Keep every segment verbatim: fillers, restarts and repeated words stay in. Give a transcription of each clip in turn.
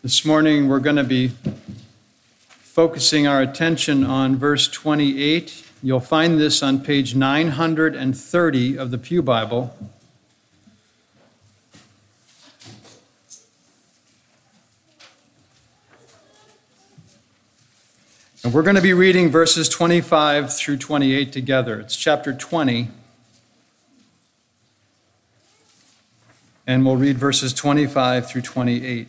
This morning we're going to be focusing our attention on verse twenty-eight. You'll find this on page nine hundred thirty of the Pew Bible. And we're going to be reading verses twenty-five through twenty-eight together. It's chapter twenty. And we'll read verses twenty-five through twenty-eight.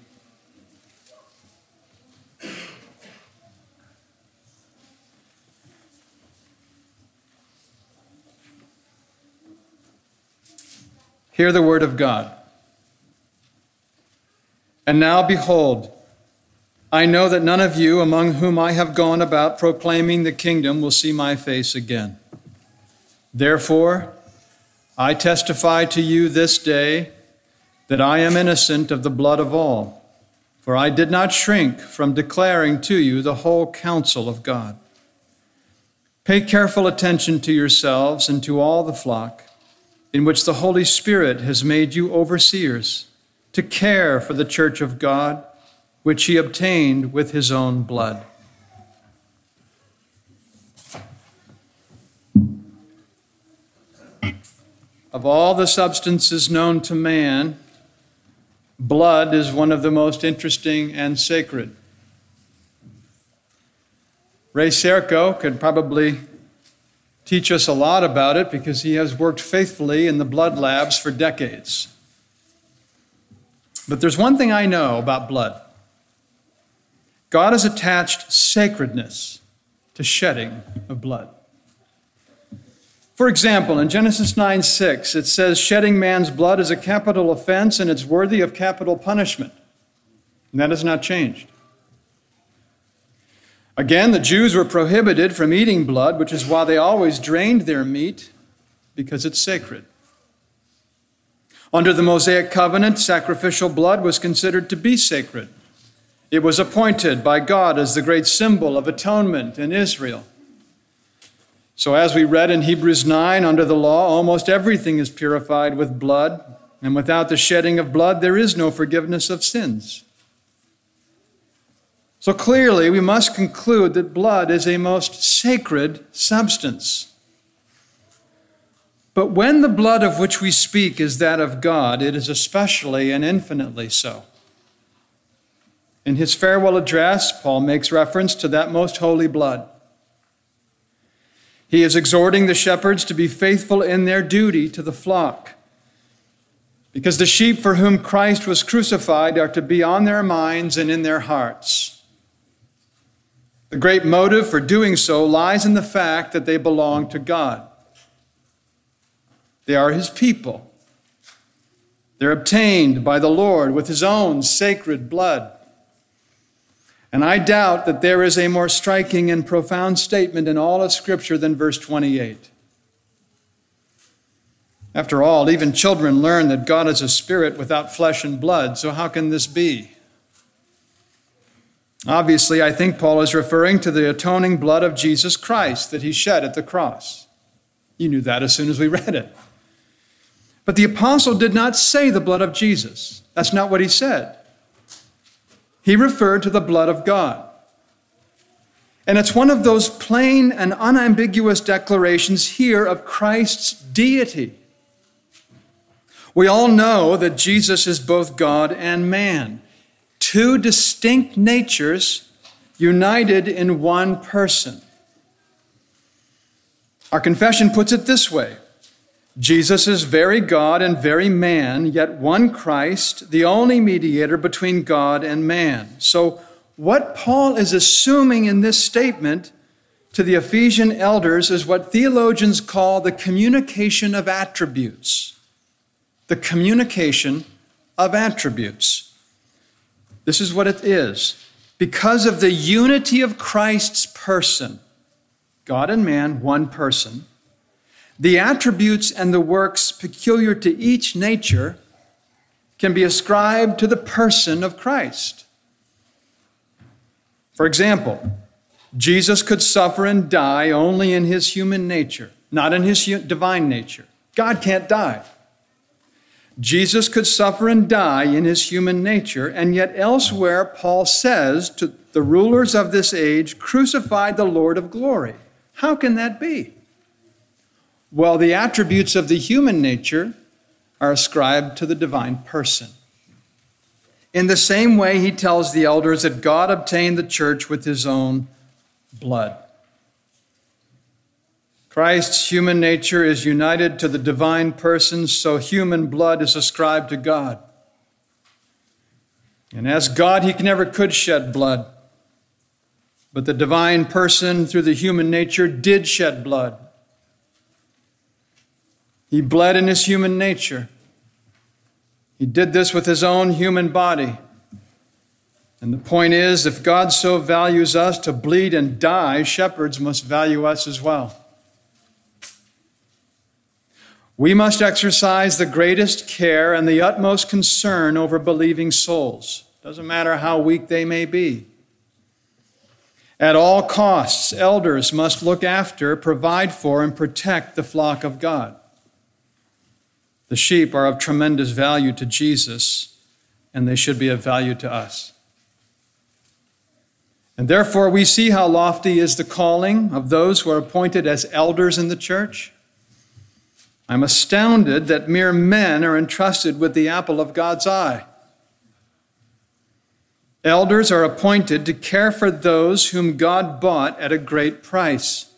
Hear the word of God. And now behold, I know that none of you among whom I have gone about proclaiming the kingdom will see my face again. Therefore, I testify to you this day that I am innocent of the blood of all, for I did not shrink from declaring to you the whole counsel of God. Pay careful attention to yourselves and to all the flock in which the Holy Spirit has made you overseers, to care for the church of God, which he obtained with his own blood. Of all the substances known to man, blood is one of the most interesting and sacred. Ray Serco could probably teach us a lot about it because he has worked faithfully in the blood labs for decades. But there's one thing I know about blood. God has attached sacredness to shedding of blood. For example, in Genesis nine six, it says, shedding man's blood is a capital offense and it's worthy of capital punishment. And that has not changed. Again, the Jews were prohibited from eating blood, which is why they always drained their meat, because it's sacred. Under the Mosaic covenant, sacrificial blood was considered to be sacred. It was appointed by God as the great symbol of atonement in Israel. So as we read in Hebrews nine, under the law, almost everything is purified with blood, and without the shedding of blood, there is no forgiveness of sins. So clearly, we must conclude that blood is a most sacred substance. But when the blood of which we speak is that of God, it is especially and infinitely so. In his farewell address, Paul makes reference to that most holy blood. He is exhorting the shepherds to be faithful in their duty to the flock, because the sheep for whom Christ was crucified are to be on their minds and in their hearts. The great motive for doing so lies in the fact that they belong to God. They are his people. They're obtained by the Lord with his own sacred blood. And I doubt that there is a more striking and profound statement in all of Scripture than verse twenty-eight. After all, even children learn that God is a spirit without flesh and blood, so how can this be? Obviously, I think Paul is referring to the atoning blood of Jesus Christ that he shed at the cross. You knew that as soon as we read it. But the apostle did not say the blood of Jesus. That's not what he said. He referred to the blood of God. And it's one of those plain and unambiguous declarations here of Christ's deity. We all know that Jesus is both God and man, two distinct natures united in one person. Our confession puts it this way: Jesus is very God and very man, yet one Christ, the only mediator between God and man. So what Paul is assuming in this statement to the Ephesian elders is what theologians call the communication of attributes. The communication of attributes. This is what it is. Because of the unity of Christ's person, God and man, one person, the attributes and the works peculiar to each nature can be ascribed to the person of Christ. For example, Jesus could suffer and die only in his human nature, not in his divine nature. God can't die. Jesus could suffer and die in his human nature, and yet elsewhere Paul says to the rulers of this age, crucify the Lord of glory. How can that be? Well, the attributes of the human nature are ascribed to the divine person. In the same way, he tells the elders that God obtained the church with his own blood. Christ's human nature is united to the divine person, so human blood is ascribed to God. And as God, he never could shed blood. But the divine person, through the human nature, did shed blood. He bled in his human nature. He did this with his own human body. And the point is, if God so values us to bleed and die, shepherds must value us as well. We must exercise the greatest care and the utmost concern over believing souls. Doesn't matter how weak they may be. At all costs, elders must look after, provide for, and protect the flock of God. The sheep are of tremendous value to Jesus, and they should be of value to us. And therefore, we see how lofty is the calling of those who are appointed as elders in the church. I'm astounded that mere men are entrusted with the apple of God's eye. Elders are appointed to care for those whom God bought at a great price.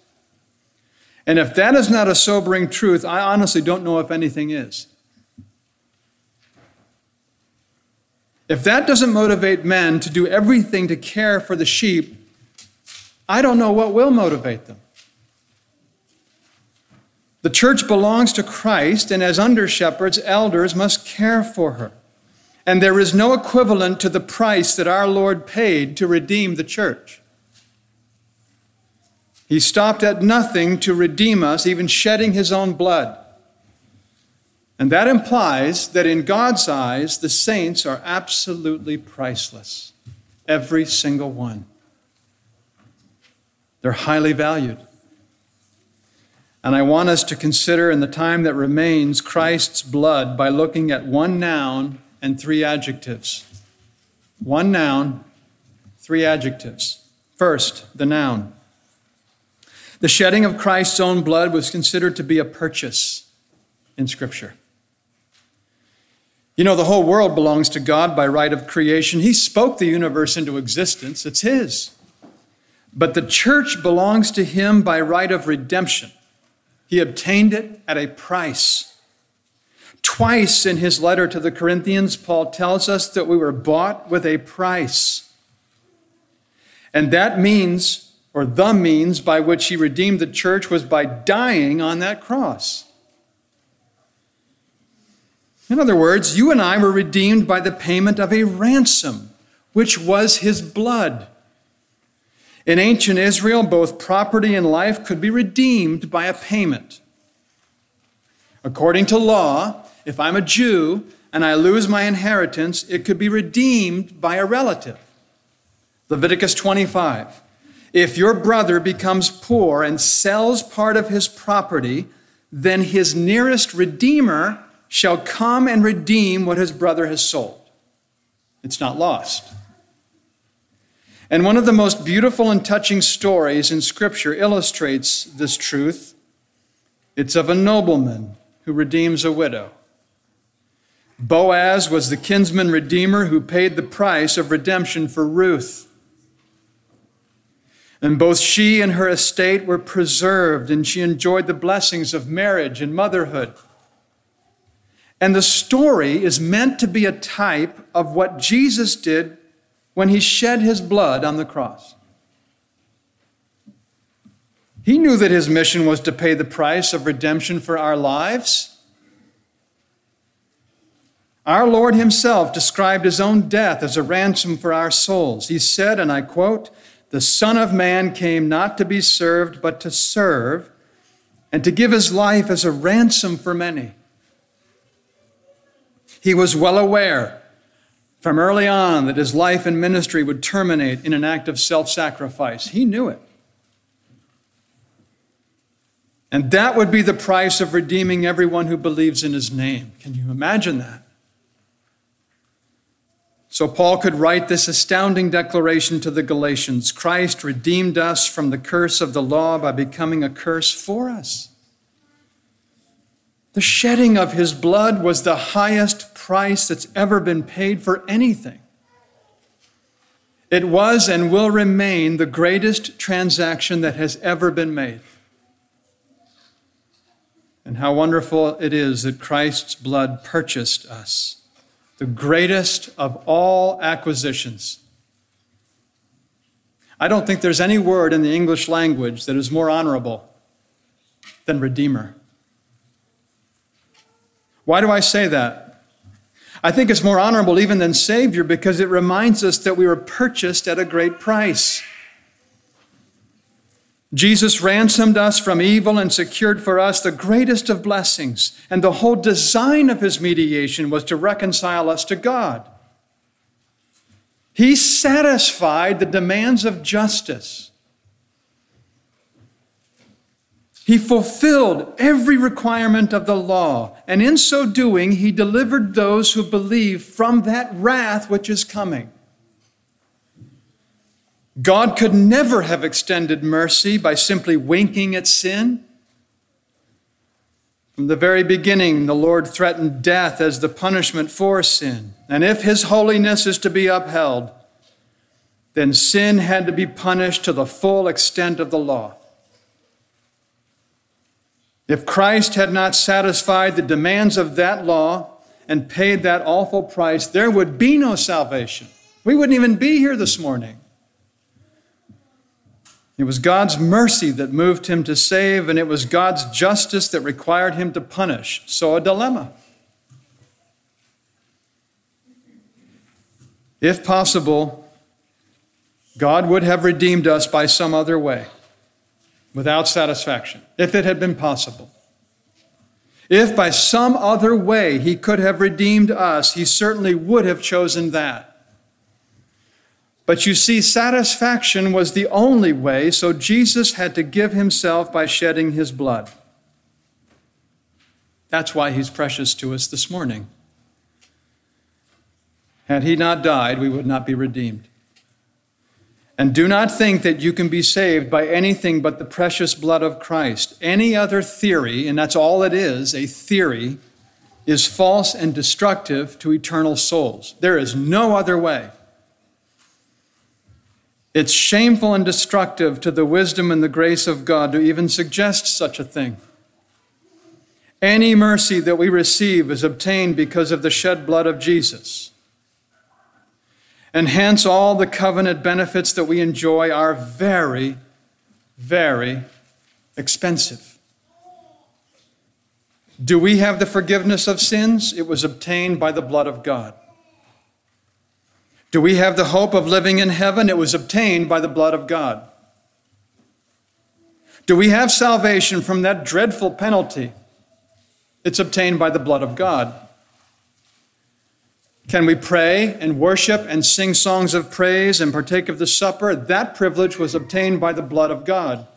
And if that is not a sobering truth, I honestly don't know if anything is. If that doesn't motivate men to do everything to care for the sheep, I don't know what will motivate them. The church belongs to Christ, and as under-shepherds, elders must care for her. And there is no equivalent to the price that our Lord paid to redeem the church. He stopped at nothing to redeem us, even shedding his own blood. And that implies that in God's eyes, the saints are absolutely priceless. Every single one. They're highly valued. And I want us to consider in the time that remains Christ's blood by looking at one noun and three adjectives. One noun, three adjectives. First, the noun. The shedding of Christ's own blood was considered to be a purchase in Scripture. You know, the whole world belongs to God by right of creation. He spoke the universe into existence. It's his. But the church belongs to him by right of redemption. He obtained it at a price. Twice in his letter to the Corinthians, Paul tells us that we were bought with a price. And that means... or the means by which he redeemed the church was by dying on that cross. In other words, you and I were redeemed by the payment of a ransom, which was his blood. In ancient Israel, both property and life could be redeemed by a payment. According to law, if I'm a Jew and I lose my inheritance, it could be redeemed by a relative. Leviticus twenty-five. If your brother becomes poor and sells part of his property, then his nearest redeemer shall come and redeem what his brother has sold. It's not lost. And one of the most beautiful and touching stories in Scripture illustrates this truth. It's of a nobleman who redeems a widow. Boaz was the kinsman redeemer who paid the price of redemption for Ruth. And both she and her estate were preserved, and she enjoyed the blessings of marriage and motherhood. And the story is meant to be a type of what Jesus did when he shed his blood on the cross. He knew that his mission was to pay the price of redemption for our lives. Our Lord himself described his own death as a ransom for our souls. He said, and I quote, "The Son of Man came not to be served, but to serve, and to give his life as a ransom for many." He was well aware from early on that his life and ministry would terminate in an act of self-sacrifice. He knew it. And that would be the price of redeeming everyone who believes in his name. Can you imagine that? So Paul could write this astounding declaration to the Galatians: Christ redeemed us from the curse of the law by becoming a curse for us. The shedding of his blood was the highest price that's ever been paid for anything. It was and will remain the greatest transaction that has ever been made. And how wonderful it is that Christ's blood purchased us, the greatest of all acquisitions. I don't think there's any word in the English language that is more honorable than Redeemer. Why do I say that? I think it's more honorable even than Savior because it reminds us that we were purchased at a great price. Jesus ransomed us from evil and secured for us the greatest of blessings. And the whole design of his mediation was to reconcile us to God. He satisfied the demands of justice. He fulfilled every requirement of the law. And in so doing, he delivered those who believe from that wrath which is coming. God could never have extended mercy by simply winking at sin. From the very beginning, the Lord threatened death as the punishment for sin. And if his holiness is to be upheld, then sin had to be punished to the full extent of the law. If Christ had not satisfied the demands of that law and paid that awful price, there would be no salvation. We wouldn't even be here this morning. It was God's mercy that moved him to save, and it was God's justice that required him to punish. So a dilemma. If possible, God would have redeemed us by some other way, without satisfaction, if it had been possible. If by some other way he could have redeemed us, he certainly would have chosen that. But you see, satisfaction was the only way, so Jesus had to give himself by shedding his blood. That's why he's precious to us this morning. Had he not died, we would not be redeemed. And do not think that you can be saved by anything but the precious blood of Christ. Any other theory, and that's all it is, a theory, is false and destructive to eternal souls. There is no other way. It's shameful and destructive to the wisdom and the grace of God to even suggest such a thing. Any mercy that we receive is obtained because of the shed blood of Jesus. And hence all the covenant benefits that we enjoy are very, very expensive. Do we have the forgiveness of sins? It was obtained by the blood of God. Do we have the hope of living in heaven? It was obtained by the blood of God. Do we have salvation from that dreadful penalty? It's obtained by the blood of God. Can we pray and worship and sing songs of praise and partake of the supper? That privilege was obtained by the blood of God.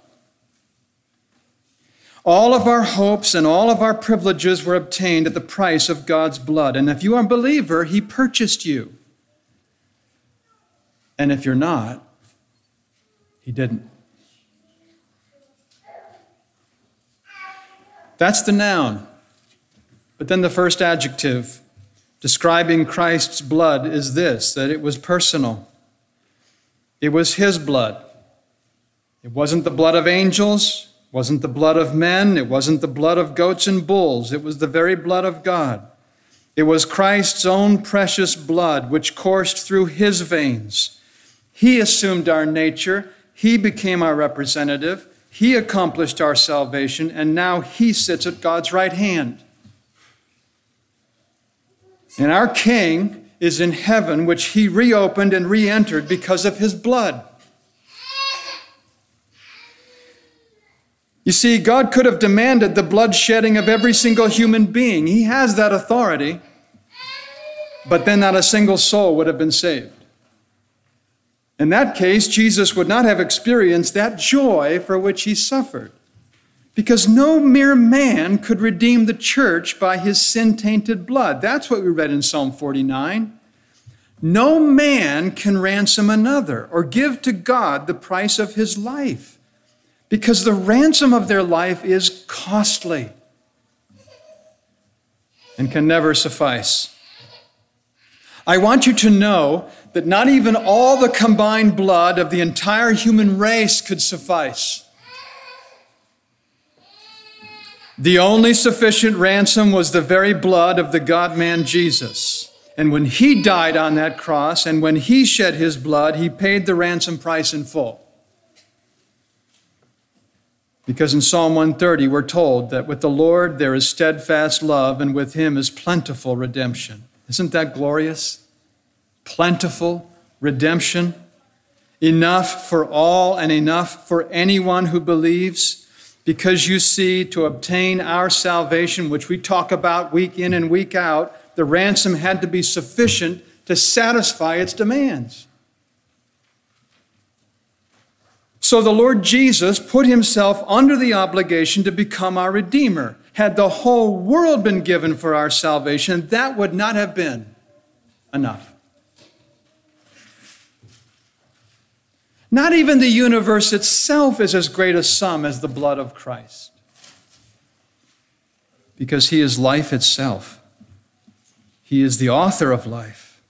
All of our hopes and all of our privileges were obtained at the price of God's blood. And if you are a believer, he purchased you. And if you're not, he didn't. That's the noun. But then the first adjective describing Christ's blood is this, that it was personal. It was his blood. It wasn't the blood of angels. It wasn't the blood of men. It wasn't the blood of goats and bulls. It was the very blood of God. It was Christ's own precious blood which coursed through his veins. He assumed our nature. He became our representative. He accomplished our salvation, and now he sits at God's right hand. And our King is in heaven, which he reopened and re-entered because of his blood. You see, God could have demanded the blood shedding of every single human being. He has that authority. But then not a single soul would have been saved. In that case, Jesus would not have experienced that joy for which he suffered, because no mere man could redeem the church by his sin-tainted blood. That's what we read in Psalm forty-nine. No man can ransom another or give to God the price of his life, because the ransom of their life is costly and can never suffice. I want you to know that not even all the combined blood of the entire human race could suffice. The only sufficient ransom was the very blood of the God-man Jesus. And when he died on that cross, and when he shed his blood, he paid the ransom price in full. Because in Psalm one thirty, we're told that with the Lord there is steadfast love, and with him is plentiful redemption. Isn't that glorious? Plentiful redemption, enough for all and enough for anyone who believes. Because you see, to obtain our salvation, which we talk about week in and week out, the ransom had to be sufficient to satisfy its demands. So the Lord Jesus put himself under the obligation to become our Redeemer. Had the whole world been given for our salvation, that would not have been enough. Not even the universe itself is as great a sum as the blood of Christ, because he is life itself. He is the author of life,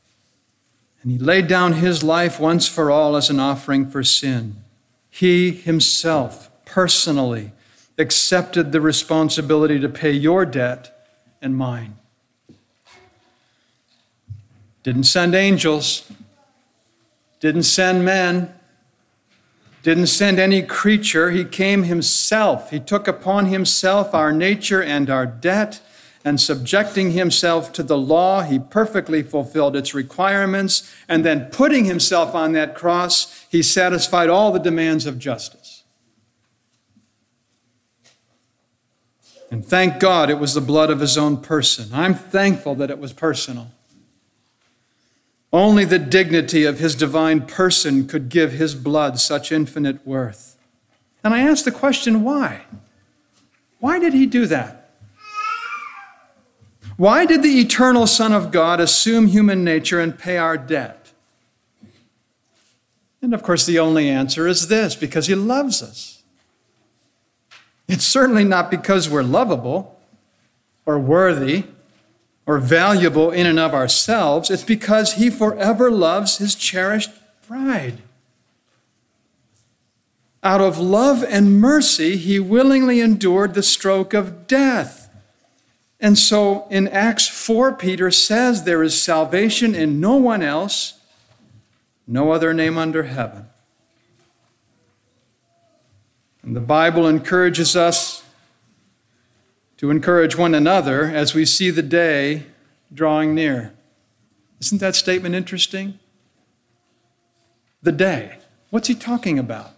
and he laid down his life once for all as an offering for sin. He himself personally accepted the responsibility to pay your debt and mine. Didn't send angels, didn't send men, didn't send any creature. He came himself. He took upon himself our nature and our debt, and subjecting himself to the law, he perfectly fulfilled its requirements, and then putting himself on that cross, he satisfied all the demands of justice. And thank God it was the blood of his own person. I'm thankful that it was personal. Only the dignity of his divine person could give his blood such infinite worth. And I ask the question, why? Why did he do that? Why did the eternal Son of God assume human nature and pay our debt? And of course, the only answer is this: because he loves us. It's certainly not because we're lovable or worthy or valuable in and of ourselves. It's because he forever loves his cherished bride. Out of love and mercy, he willingly endured the stroke of death. And so in Acts four, Peter says there is salvation in no one else, no other name under heaven. And the Bible encourages us to encourage one another as we see the day drawing near. Isn't that statement interesting? The day. What's he talking about?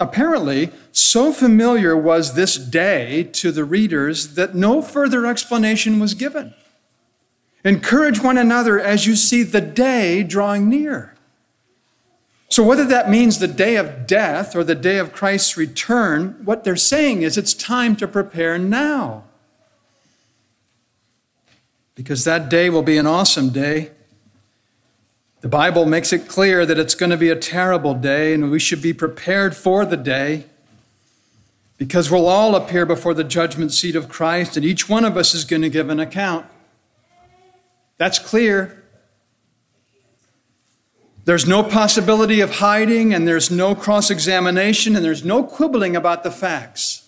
Apparently, so familiar was this day to the readers that no further explanation was given. Encourage one another as you see the day drawing near. So whether that means the day of death or the day of Christ's return, what they're saying is it's time to prepare now, because that day will be an awesome day. The Bible makes it clear that it's going to be a terrible day, and we should be prepared for the day, because we'll all appear before the judgment seat of Christ, and each one of us is going to give an account. That's clear. There's no possibility of hiding, and there's no cross-examination, and there's no quibbling about the facts.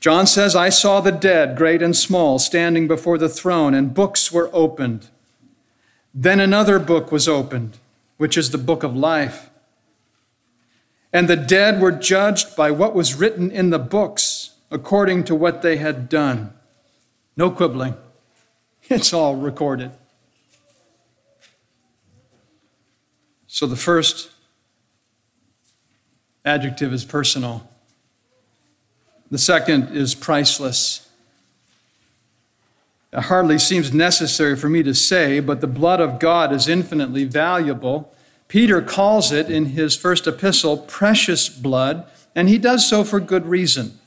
John says, I saw the dead, great and small, standing before the throne, and books were opened. Then another book was opened, which is the book of life. And the dead were judged by what was written in the books, according to what they had done. No quibbling, It's all recorded. So the first adjective is personal. The second is priceless. It hardly seems necessary for me to say, but the blood of God is infinitely valuable. Peter calls it in his first epistle precious blood, and he does so for good reason.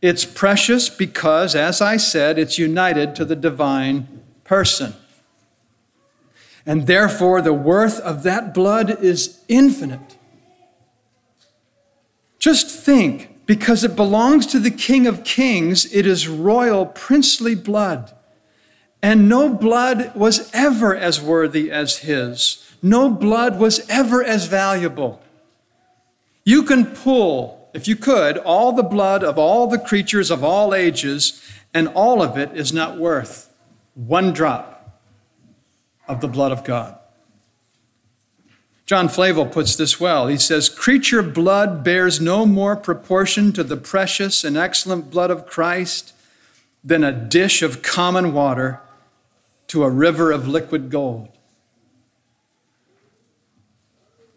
It's precious because, as I said, it's united to the divine person. And therefore, the worth of that blood is infinite. Just think, because it belongs to the King of Kings, it is royal, princely blood. And no blood was ever as worthy as his. No blood was ever as valuable. You can pull, if you could, all the blood of all the creatures of all ages, and all of it is not worth one drop of the blood of God. John Flavel puts this well. He says, creature blood bears no more proportion to the precious and excellent blood of Christ than a dish of common water to a river of liquid gold.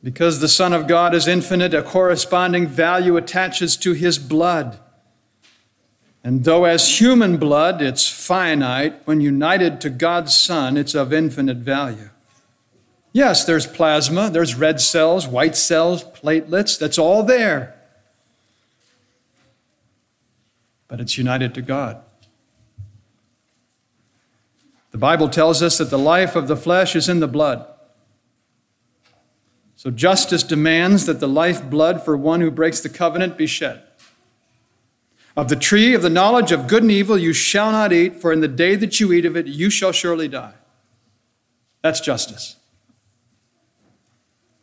Because the Son of God is infinite, a corresponding value attaches to his blood. And though as human blood it's finite, when united to God's Son, it's of infinite value. Yes, there's plasma, there's red cells, white cells, platelets, that's all there. But it's united to God. The Bible tells us that the life of the flesh is in the blood. So justice demands that the lifeblood for one who breaks the covenant be shed. Of the tree of the knowledge of good and evil you shall not eat, for in the day that you eat of it you shall surely die. That's justice.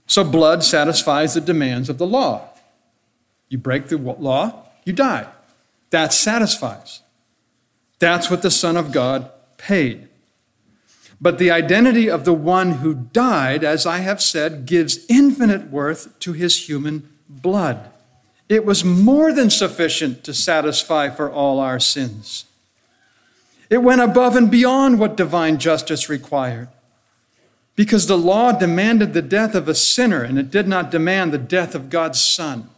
So blood satisfies the demands of the law. You break the law, you die. That satisfies. That's what the Son of God paid. But the identity of the one who died, as I have said, gives infinite worth to his human blood. It was more than sufficient to satisfy for all our sins. It went above and beyond what divine justice required, because the law demanded the death of a sinner, and it did not demand the death of God's Son.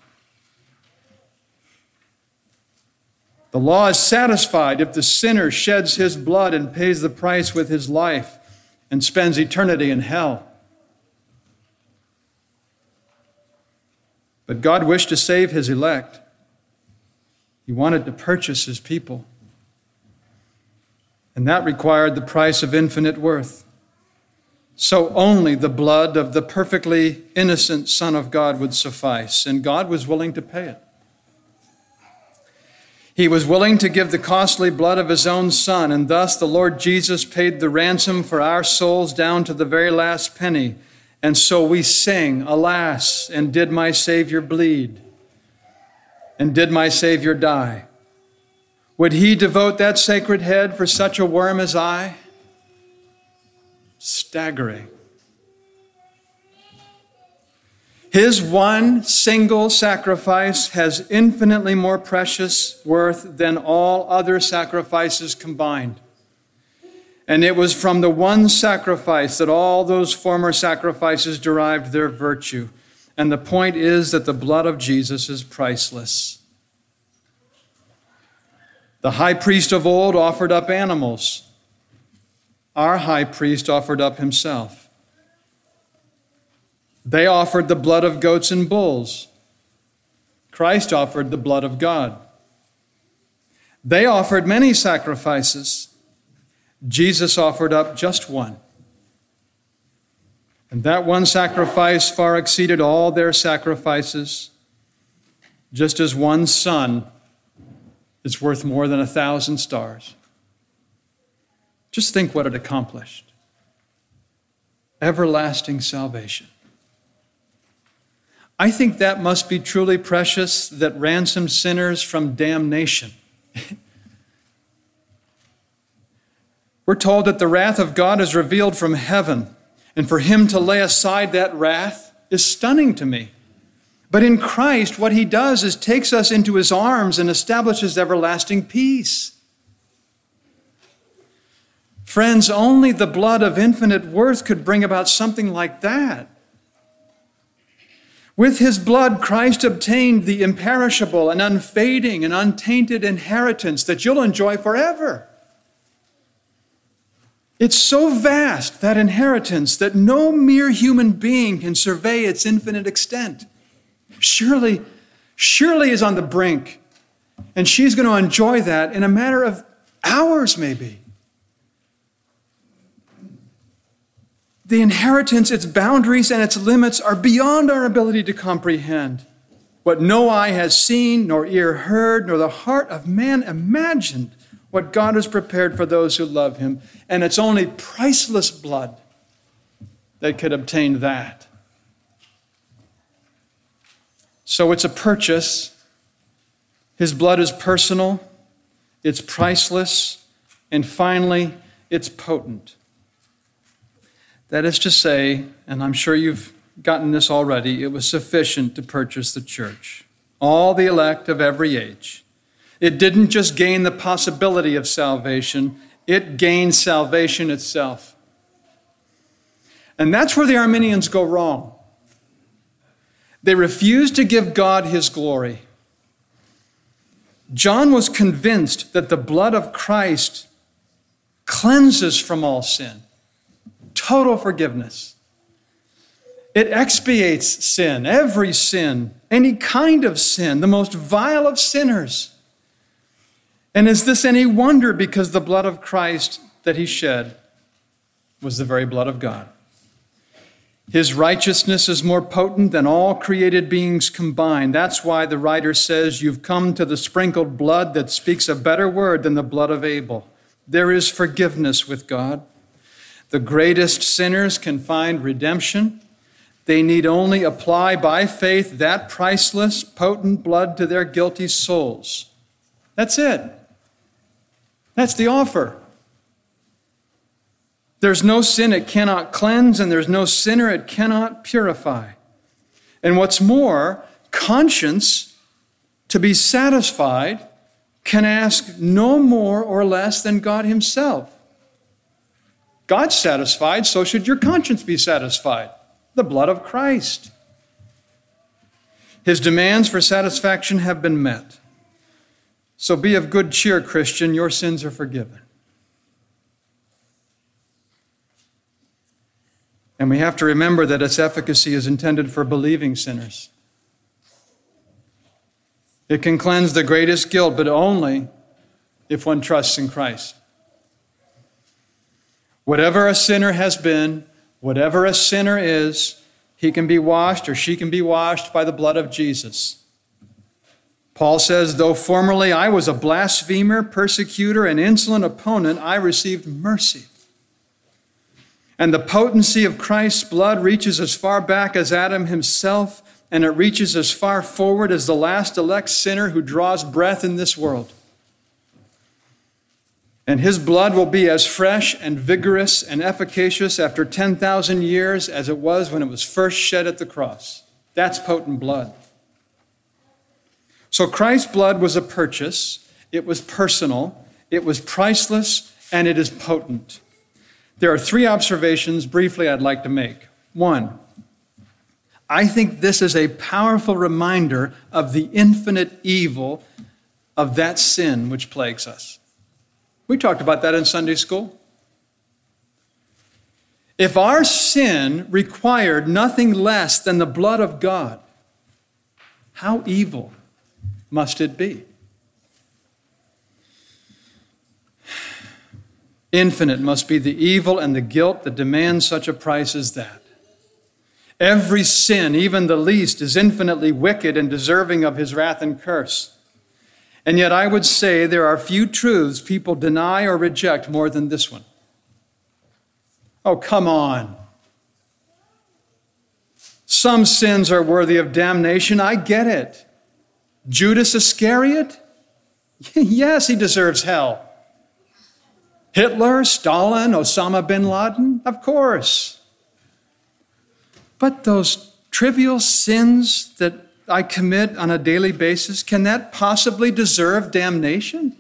The law is satisfied if the sinner sheds his blood and pays the price with his life and spends eternity in hell. But God wished to save his elect. He wanted to purchase his people. And that required the price of infinite worth. So only the blood of the perfectly innocent Son of God would suffice, and God was willing to pay it. He was willing to give the costly blood of his own Son, and thus the Lord Jesus paid the ransom for our souls down to the very last penny. And so we sing, alas, and did my Savior bleed? And did my Savior die? Would he devote that sacred head for such a worm as I? Staggering. His one single sacrifice has infinitely more precious worth than all other sacrifices combined. And it was from the one sacrifice that all those former sacrifices derived their virtue. And the point is that the blood of Jesus is priceless. The high priest of old offered up animals. Our high priest offered up himself. They offered the blood of goats and bulls. Christ offered the blood of God. They offered many sacrifices. Jesus offered up just one. And that one sacrifice far exceeded all their sacrifices, just as one sun is worth more than a thousand stars. Just think what it accomplished. Everlasting salvation. I think that must be truly precious that ransomed sinners from damnation. We're told that the wrath of God is revealed from heaven, and for him to lay aside that wrath is stunning to me. But in Christ, what he does is takes us into his arms and establishes everlasting peace. Friends, only the blood of infinite worth could bring about something like that. With his blood, Christ obtained the imperishable and unfading and untainted inheritance that you'll enjoy forever. It's so vast, that inheritance, that no mere human being can survey its infinite extent. Surely, surely is on the brink, and she's going to enjoy that in a matter of hours, maybe. The inheritance, its boundaries and its limits are beyond our ability to comprehend. What no eye has seen, nor ear heard, nor the heart of man imagined, what God has prepared for those who love him. And it's only priceless blood that could obtain that. So it's a purchase. His blood is personal, it's priceless, and finally, it's potent. That is to say, and I'm sure you've gotten this already, it was sufficient to purchase the church, all the elect of every age. It didn't just gain the possibility of salvation, it gained salvation itself. And that's where the Arminians go wrong. They refuse to give God his glory. John was convinced that the blood of Christ cleanses from all sin. Total forgiveness. It expiates sin, every sin, any kind of sin, the most vile of sinners. And is this any wonder, because the blood of Christ that he shed was the very blood of God. His righteousness is more potent than all created beings combined. That's why the writer says, "You've come to the sprinkled blood that speaks a better word than the blood of Abel." There is forgiveness with God. The greatest sinners can find redemption. They need only apply by faith that priceless, potent blood to their guilty souls. That's it. That's the offer. There's no sin it cannot cleanse, and there's no sinner it cannot purify. And what's more, conscience, to be satisfied, can ask no more or less than God himself. God's satisfied, so should your conscience be satisfied. The blood of Christ. His demands for satisfaction have been met. So be of good cheer, Christian, your sins are forgiven. And we have to remember that its efficacy is intended for believing sinners. It can cleanse the greatest guilt, but only if one trusts in Christ. Whatever a sinner has been, whatever a sinner is, he can be washed or she can be washed by the blood of Jesus. Paul says, though formerly I was a blasphemer, persecutor, and insolent opponent, I received mercy. And the potency of Christ's blood reaches as far back as Adam himself, and it reaches as far forward as the last elect sinner who draws breath in this world. And his blood will be as fresh and vigorous and efficacious after ten thousand years as it was when it was first shed at the cross. That's potent blood. So Christ's blood was a purchase. It was personal. It was priceless. And it is potent. There are three observations briefly I'd like to make. One, I think this is a powerful reminder of the infinite evil of that sin which plagues us. We talked about that in Sunday school. If our sin required nothing less than the blood of God, how evil must it be? Infinite must be the evil and the guilt that demand such a price as that. Every sin, even the least, is infinitely wicked and deserving of his wrath and curse. And yet I would say there are few truths people deny or reject more than this one. Oh, come on. Some sins are worthy of damnation. I get it. Judas Iscariot? Yes, he deserves hell. Hitler, Stalin, Osama bin Laden? Of course. But those trivial sins that I commit on a daily basis, can that possibly deserve damnation?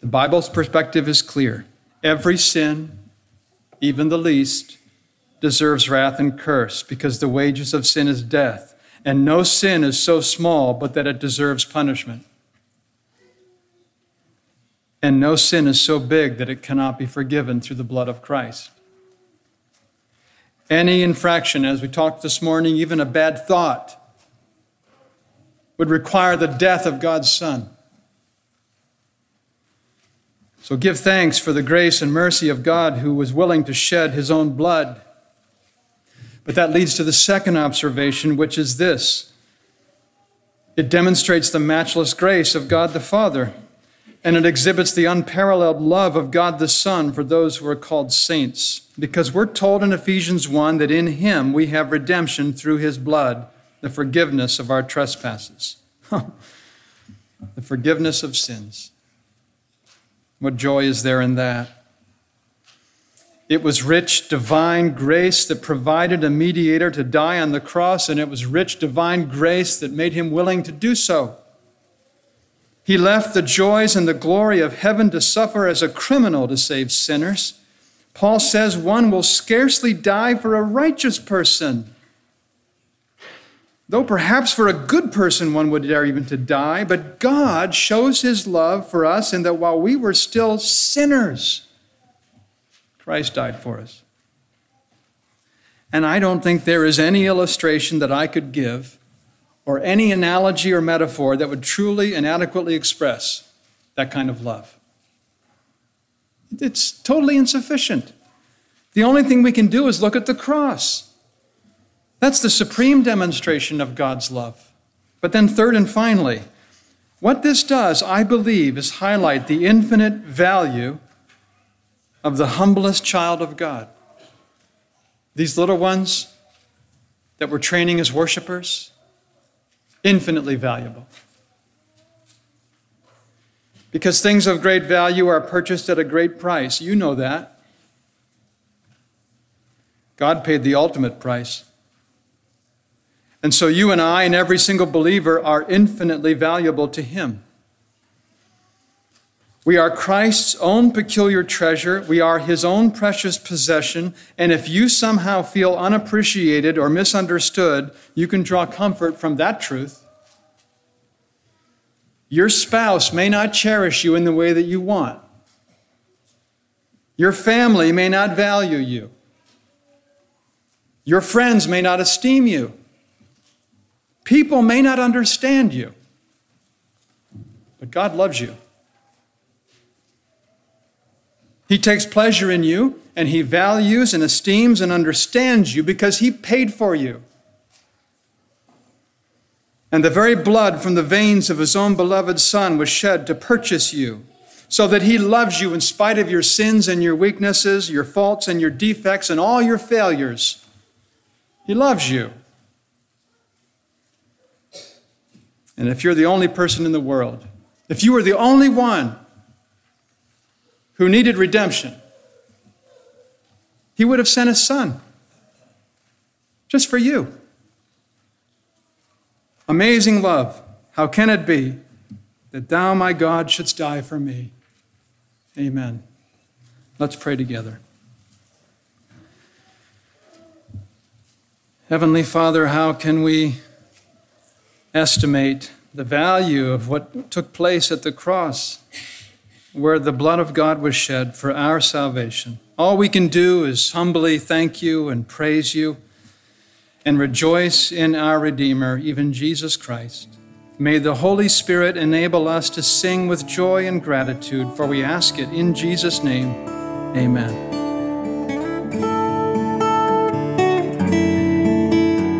The Bible's perspective is clear. Every sin, even the least, deserves wrath and curse, because the wages of sin is death, and no sin is so small but that it deserves punishment. And no sin is so big that it cannot be forgiven through the blood of Christ. Any infraction, as we talked this morning, even a bad thought, would require the death of God's Son. So give thanks for the grace and mercy of God, who was willing to shed his own blood. But that leads to the second observation, which is this. It demonstrates the matchless grace of God the Father, and it exhibits the unparalleled love of God the Son for those who are called saints, because we're told in Ephesians one that in him we have redemption through his blood, the forgiveness of our trespasses, the forgiveness of sins. What joy is there in that? It was rich, divine grace that provided a mediator to die on the cross, and it was rich, divine grace that made him willing to do so. He left the joys and the glory of heaven to suffer as a criminal to save sinners. Paul says one will scarcely die for a righteous person, though perhaps for a good person one would dare even to die. But God shows his love for us in that while we were still sinners, Christ died for us. And I don't think there is any illustration that I could give, or any analogy or metaphor, that would truly and adequately express that kind of love. It's totally insufficient. The only thing we can do is look at the cross. That's the supreme demonstration of God's love. But then third and finally, what this does, I believe, is highlight the infinite value of the humblest child of God. These little ones that we're training as worshipers, infinitely valuable. Because things of great value are purchased at a great price. You know that. God paid the ultimate price. And so you and I and every single believer are infinitely valuable to him. We are Christ's own peculiar treasure. We are his own precious possession. And if you somehow feel unappreciated or misunderstood, you can draw comfort from that truth. Your spouse may not cherish you in the way that you want. Your family may not value you. Your friends may not esteem you. People may not understand you, but God loves you. He takes pleasure in you, and he values and esteems and understands you because he paid for you. And the very blood from the veins of his own beloved Son was shed to purchase you, so that he loves you in spite of your sins and your weaknesses, your faults and your defects, and all your failures. He loves you. And if you're the only person in the world, if you were the only one who needed redemption, he would have sent his Son just for you. Amazing love. How can it be that thou, my God, shouldst die for me? Amen. Let's pray together. Heavenly Father, how can we estimate the value of what took place at the cross, where the blood of God was shed for our salvation? All we can do is humbly thank you and praise you and rejoice in our Redeemer, even Jesus Christ. May the Holy Spirit enable us to sing with joy and gratitude, for we ask it in Jesus' name. Amen.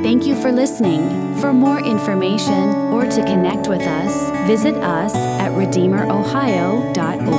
Thank you for listening. For more information or to connect with us, visit us at Redeemer Ohio dot org.